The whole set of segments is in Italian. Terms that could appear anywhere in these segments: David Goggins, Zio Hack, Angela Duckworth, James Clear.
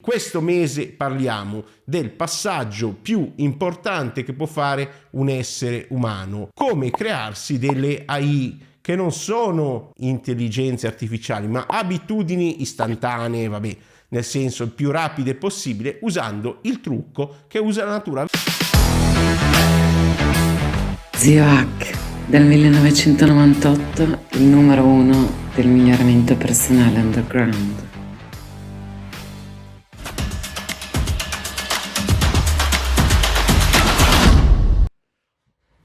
Questo mese parliamo del passaggio più importante che può fare un essere umano, come crearsi delle AI che non sono intelligenze artificiali, ma abitudini istantanee, nel senso il più rapide possibile, usando il trucco che usa la natura. Zio Hack, dal 1998, il numero 1 del miglioramento personale underground.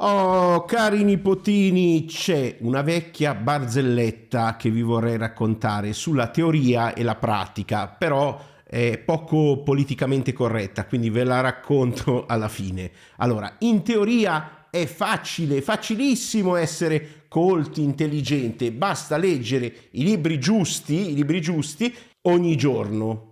Oh, cari nipotini, c'è una vecchia barzelletta che vi vorrei raccontare sulla teoria e la pratica, però è poco politicamente corretta, quindi ve la racconto alla fine. Allora, in teoria è facilissimo essere colti, intelligente, basta leggere i libri giusti ogni giorno.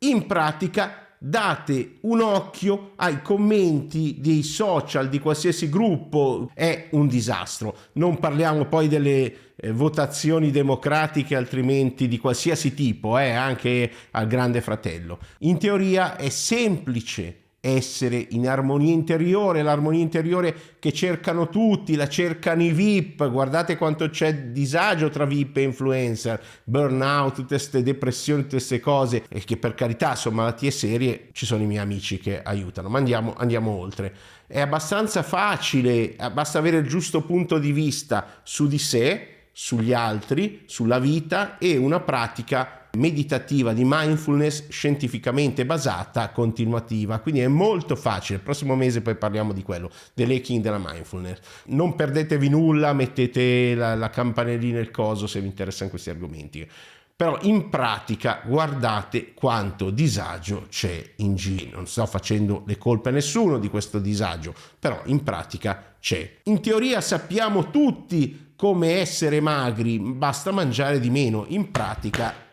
In pratica date un occhio ai commenti dei social di qualsiasi gruppo, è un disastro. Non parliamo poi delle votazioni democratiche, altrimenti di qualsiasi tipo, anche al Grande Fratello. In teoria è semplice essere in armonia interiore, l'armonia interiore che cercano tutti, la cercano i VIP. Guardate quanto c'è disagio tra VIP e influencer, burnout, tutte queste depressioni, tutte queste cose, e che per carità sono malattie serie, ci sono i miei amici che aiutano, ma andiamo oltre. È abbastanza facile, basta avere il giusto punto di vista su di sé, sugli altri, sulla vita, e una pratica meditativa di mindfulness scientificamente basata, continuativa, quindi è molto facile. Il prossimo mese poi parliamo di quello, dell'hacking della mindfulness. Non perdetevi nulla, mettete la campanellina e il coso se vi interessano questi argomenti, però in pratica guardate quanto disagio c'è in giro. Non sto facendo le colpe a nessuno di questo disagio, però in pratica c'è. In teoria sappiamo tutti come essere magri, basta mangiare di meno. In pratica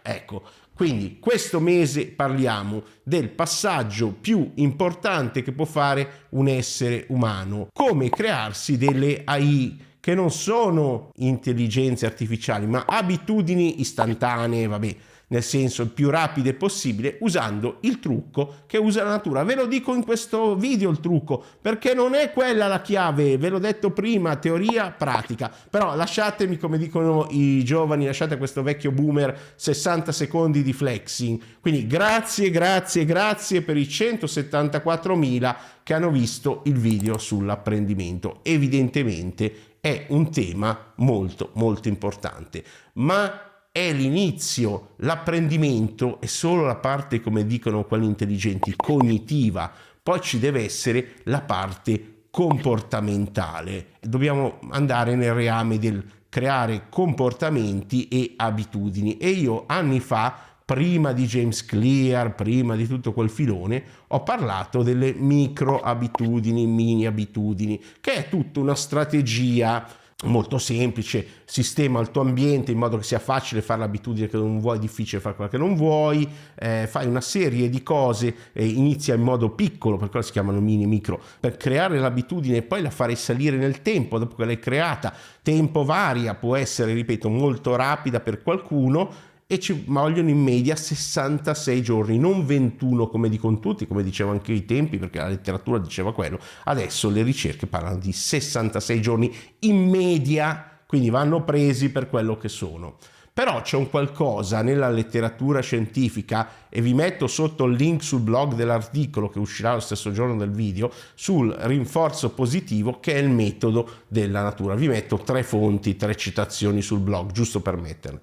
quindi questo mese parliamo del passaggio più importante che può fare un essere umano, come crearsi delle AI che non sono intelligenze artificiali, ma abitudini istantanee, nel senso il più rapide possibile, usando il trucco che usa la natura. Ve lo dico in questo video il trucco, perché non è quella la chiave, ve l'ho detto prima, teoria, pratica. Però lasciatemi, come dicono i giovani, lasciate questo vecchio boomer 60 secondi di flexing. Quindi grazie per i 174.000 che hanno visto il video sull'apprendimento. Evidentemente è un tema molto importante, ma è l'inizio. L'apprendimento è solo la parte, come dicono quelli intelligenti, cognitiva. Poi ci deve essere la parte comportamentale. Dobbiamo andare nel reame del creare comportamenti e abitudini. E io anni fa, prima di James Clear, prima di tutto quel filone, ho parlato delle micro abitudini, mini abitudini, che è tutta una strategia molto semplice. Sistema il tuo ambiente in modo che sia facile fare l'abitudine che non vuoi, difficile fare quella che non vuoi, fai una serie di cose, inizia in modo piccolo, per quello si chiamano mini micro, per creare l'abitudine e poi la fare salire nel tempo. Dopo che l'hai creata, tempo varia, può essere, ripeto, molto rapida per qualcuno, e ci vogliono in media 66 giorni, non 21 come dicono tutti, come dicevo anche io ai tempi, perché la letteratura diceva quello. Adesso le ricerche parlano di 66 giorni in media, quindi vanno presi per quello che sono. Però c'è un qualcosa nella letteratura scientifica, e vi metto sotto il link sul blog dell'articolo che uscirà lo stesso giorno del video, sul rinforzo positivo, che è il metodo della natura. Vi metto 3 fonti, 3 citazioni sul blog, giusto per metterne.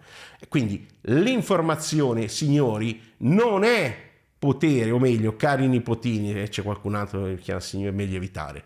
Quindi l'informazione, signori, non è potere, o meglio, cari nipotini, c'è qualcun altro che chiama signori, è meglio evitare.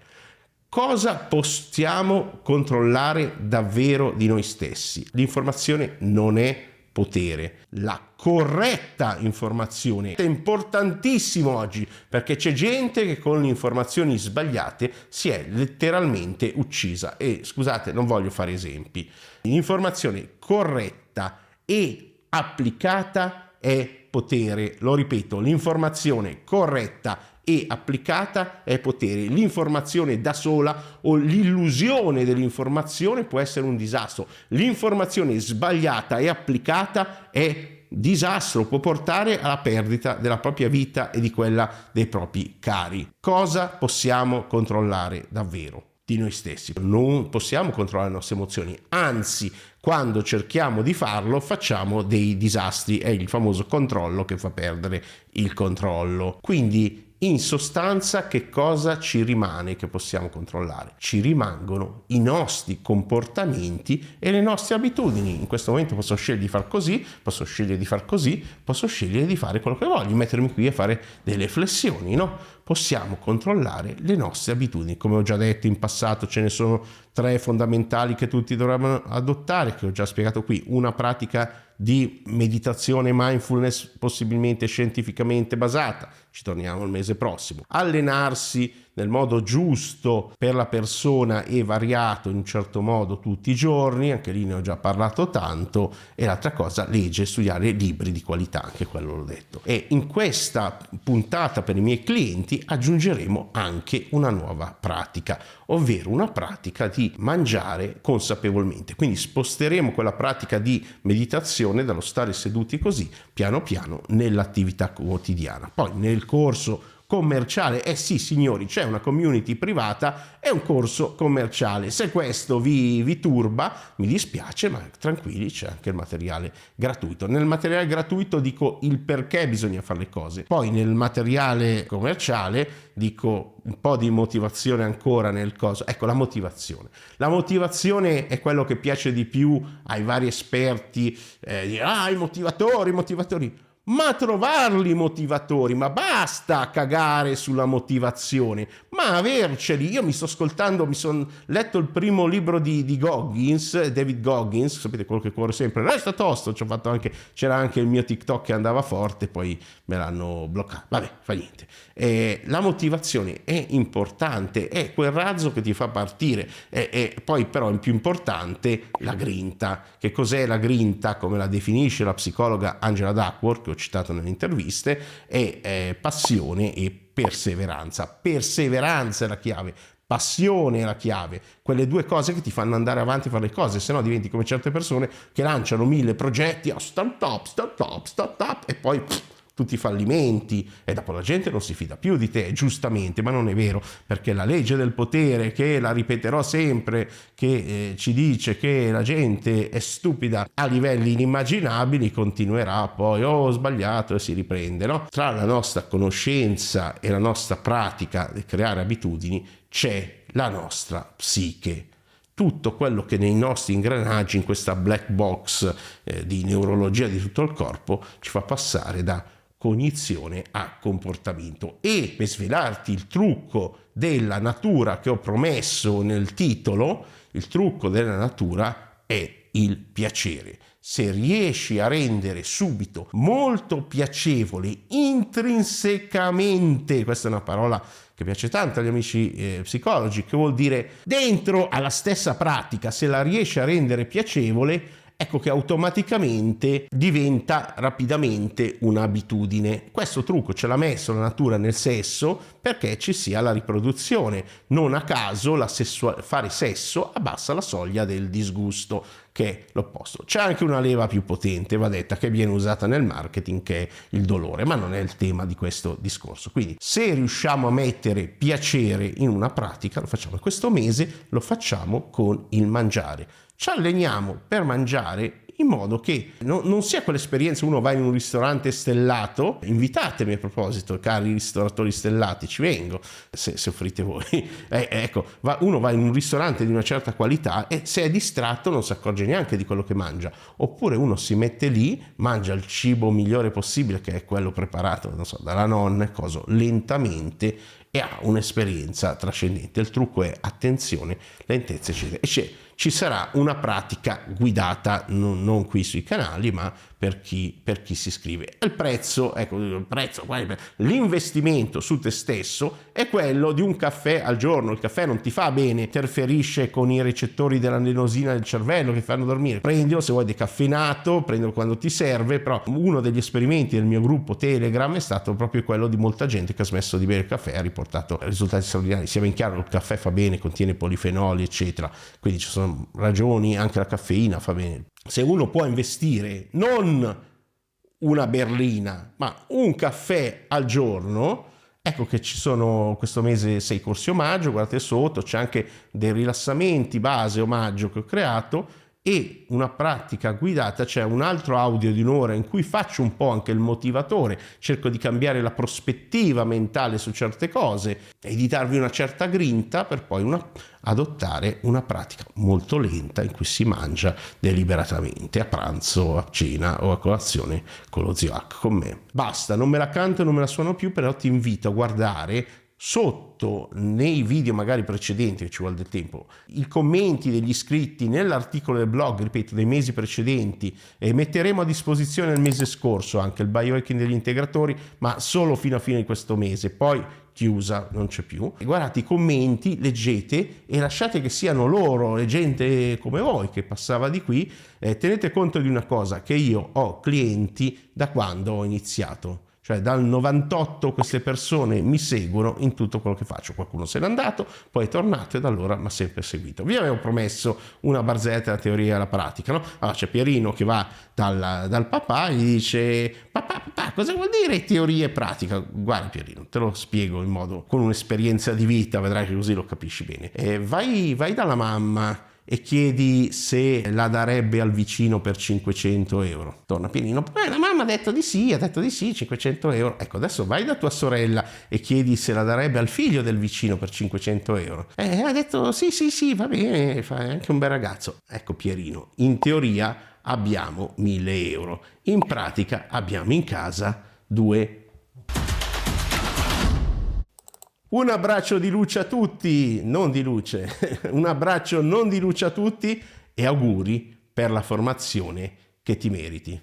Cosa possiamo controllare davvero di noi stessi? L'informazione non è potere. La corretta informazione è importantissimo oggi, perché c'è gente che con le informazioni sbagliate si è letteralmente uccisa. E scusate, non voglio fare esempi. L'informazione corretta e applicata è potere. Lo ripeto, l'informazione corretta e applicata è potere. L'informazione da sola, o l'illusione dell'informazione, può essere un disastro. L'informazione sbagliata e applicata è disastro può portare alla perdita della propria vita e di quella dei propri cari. Cosa possiamo controllare davvero? Di noi stessi. Non possiamo controllare le nostre emozioni, anzi, quando cerchiamo di farlo facciamo dei disastri. È il famoso controllo che fa perdere il controllo. Quindi, in sostanza, che cosa ci rimane che possiamo controllare? Ci rimangono i nostri comportamenti e le nostre abitudini. In questo momento posso scegliere di far così, posso scegliere di far così, posso scegliere di fare quello che voglio, mettermi qui a fare delle flessioni, no? Possiamo controllare le nostre abitudini. Come ho già detto in passato, ce ne sono 3 fondamentali che tutti dovranno adottare, che ho già spiegato qui. Una pratica di meditazione mindfulness, possibilmente scientificamente basata, ci torniamo il mese prossimo. Allenarsi nel modo giusto per la persona e variato in un certo modo tutti i giorni, anche lì ne ho già parlato tanto. E l'altra cosa, leggere e studiare libri di qualità, anche quello l'ho detto. E in questa puntata per i miei clienti aggiungeremo anche una nuova pratica, ovvero una pratica di mangiare consapevolmente. Quindi sposteremo quella pratica di meditazione dallo stare seduti così, piano piano, nell'attività quotidiana. Poi nel corso commerciale, sì signori, c'è una community privata, è un corso commerciale. Se questo vi turba, mi dispiace, ma tranquilli, c'è anche il materiale gratuito. Nel materiale gratuito dico il perché bisogna fare le cose, poi nel materiale commerciale dico un po' di motivazione ancora nel coso. Ecco, la motivazione è quello che piace di più ai vari esperti, i motivatori. Ma trovarli motivatori, ma basta cagare sulla motivazione, ma averceli. Io mi sono letto il primo libro di Goggins, David Goggins, sapete, quello che corre sempre, resta tosto, ci ho fatto anche, c'era anche il mio TikTok che andava forte, poi me l'hanno bloccato, vabbè, fa niente. La motivazione è importante, è quel razzo che ti fa partire, e poi però il più importante, la grinta. Che cos'è la grinta? Come la definisce la psicologa Angela Duckworth, che ho citato nelle interviste, è passione e perseveranza. Perseveranza è la chiave, passione è la chiave, quelle due cose che ti fanno andare avanti a fare le cose, se no diventi come certe persone che lanciano 1000 progetti, start up, e poi tutti i fallimenti, e dopo la gente non si fida più di te, giustamente, ma non è vero, perché la legge del potere, che la ripeterò sempre, che ci dice che la gente è stupida a livelli inimmaginabili, continuerà poi, ho sbagliato, e si riprende, no? Tra la nostra conoscenza e la nostra pratica di creare abitudini c'è la nostra psiche. Tutto quello che nei nostri ingranaggi, in questa black box di neurologia di tutto il corpo, ci fa passare da cognizione a comportamento. E per svelarti il trucco della natura che ho promesso nel titolo, il trucco della natura è il piacere. Se riesci a rendere subito molto piacevole, intrinsecamente, questa è una parola che piace tanto agli amici psicologi, che vuol dire dentro alla stessa pratica, se la riesci a rendere piacevole, ecco che automaticamente diventa rapidamente un'abitudine. Questo trucco ce l'ha messo la natura nel sesso perché ci sia la riproduzione. Non a caso fare sesso abbassa la soglia del disgusto, che è l'opposto. C'è anche una leva più potente, va detta, che viene usata nel marketing, che è il dolore, ma non è il tema di questo discorso. Quindi se riusciamo a mettere piacere in una pratica, lo facciamo. Questo mese lo facciamo con il mangiare. Ci alleniamo per mangiare in modo che non sia quell'esperienza, uno va in un ristorante stellato, invitatemi a proposito, cari ristoratori stellati, ci vengo, se offrite voi, uno va in un ristorante di una certa qualità e se è distratto non si accorge neanche di quello che mangia, oppure uno si mette lì, mangia il cibo migliore possibile, che è quello preparato, non so, dalla nonna, lentamente, e ha un'esperienza trascendente. Il trucco è attenzione, lentezza, eccetera. Ci sarà una pratica guidata, non qui sui canali, ma per chi si iscrive. L'investimento su te stesso è quello di un caffè al giorno. Il caffè non ti fa bene, interferisce con i recettori dell'adenosina del cervello che fanno dormire. Prendilo se vuoi decaffeinato, prendilo quando ti serve, però uno degli esperimenti del mio gruppo Telegram è stato proprio quello di molta gente che ha smesso di bere il caffè e ha riportato risultati straordinari. Sia ben chiaro, il caffè fa bene, contiene polifenoli, eccetera, quindi ci sono ragioni, anche la caffeina fa bene. Se uno può investire non una berlina, ma un caffè al giorno. Ecco che ci sono questo mese 6 corsi omaggio, guardate sotto, c'è anche dei rilassamenti base omaggio che ho creato e una pratica guidata, c'è un altro audio di un'ora in cui faccio un po' anche il motivatore, cerco di cambiare la prospettiva mentale su certe cose e di darvi una certa grinta per poi adottare una pratica molto lenta in cui si mangia deliberatamente a pranzo, a cena o a colazione con lo Zio Hack con me. Basta, non me la canto e non me la suono più, però ti invito a guardare sotto nei video magari precedenti, che ci vuole del tempo, i commenti degli iscritti nell'articolo del blog, ripeto, dei mesi precedenti, e metteremo a disposizione il mese scorso anche il biohacking degli integratori, ma solo fino a fine di questo mese, poi chiusa, non c'è più. E guardate i commenti, leggete e lasciate che siano loro, le gente come voi che passava di qui. Tenete conto di una cosa, che io ho clienti da quando ho iniziato. Cioè dal 98 queste persone mi seguono in tutto quello che faccio. Qualcuno se n'è andato, poi è tornato e da allora mi ha sempre seguito. Vi avevo promesso una barzelletta, la teoria e la pratica, no? Allora c'è Pierino che va dal papà e gli dice: papà, cosa vuol dire teoria e pratica? Guarda Pierino, te lo spiego in modo, con un'esperienza di vita, vedrai che così lo capisci bene. Vai dalla mamma e chiedi se la darebbe al vicino per 500 euro. Torna Pierino: la mamma ha detto di sì, 500 euro. Ecco, adesso vai da tua sorella e chiedi se la darebbe al figlio del vicino per 500 euro. Ha detto sì, va bene, fai anche un bel ragazzo. Ecco Pierino, in teoria abbiamo 1000 euro, in pratica abbiamo in casa 2. Un abbraccio di luce a tutti, non di luce, un abbraccio non di luce a tutti e auguri per la formazione che ti meriti.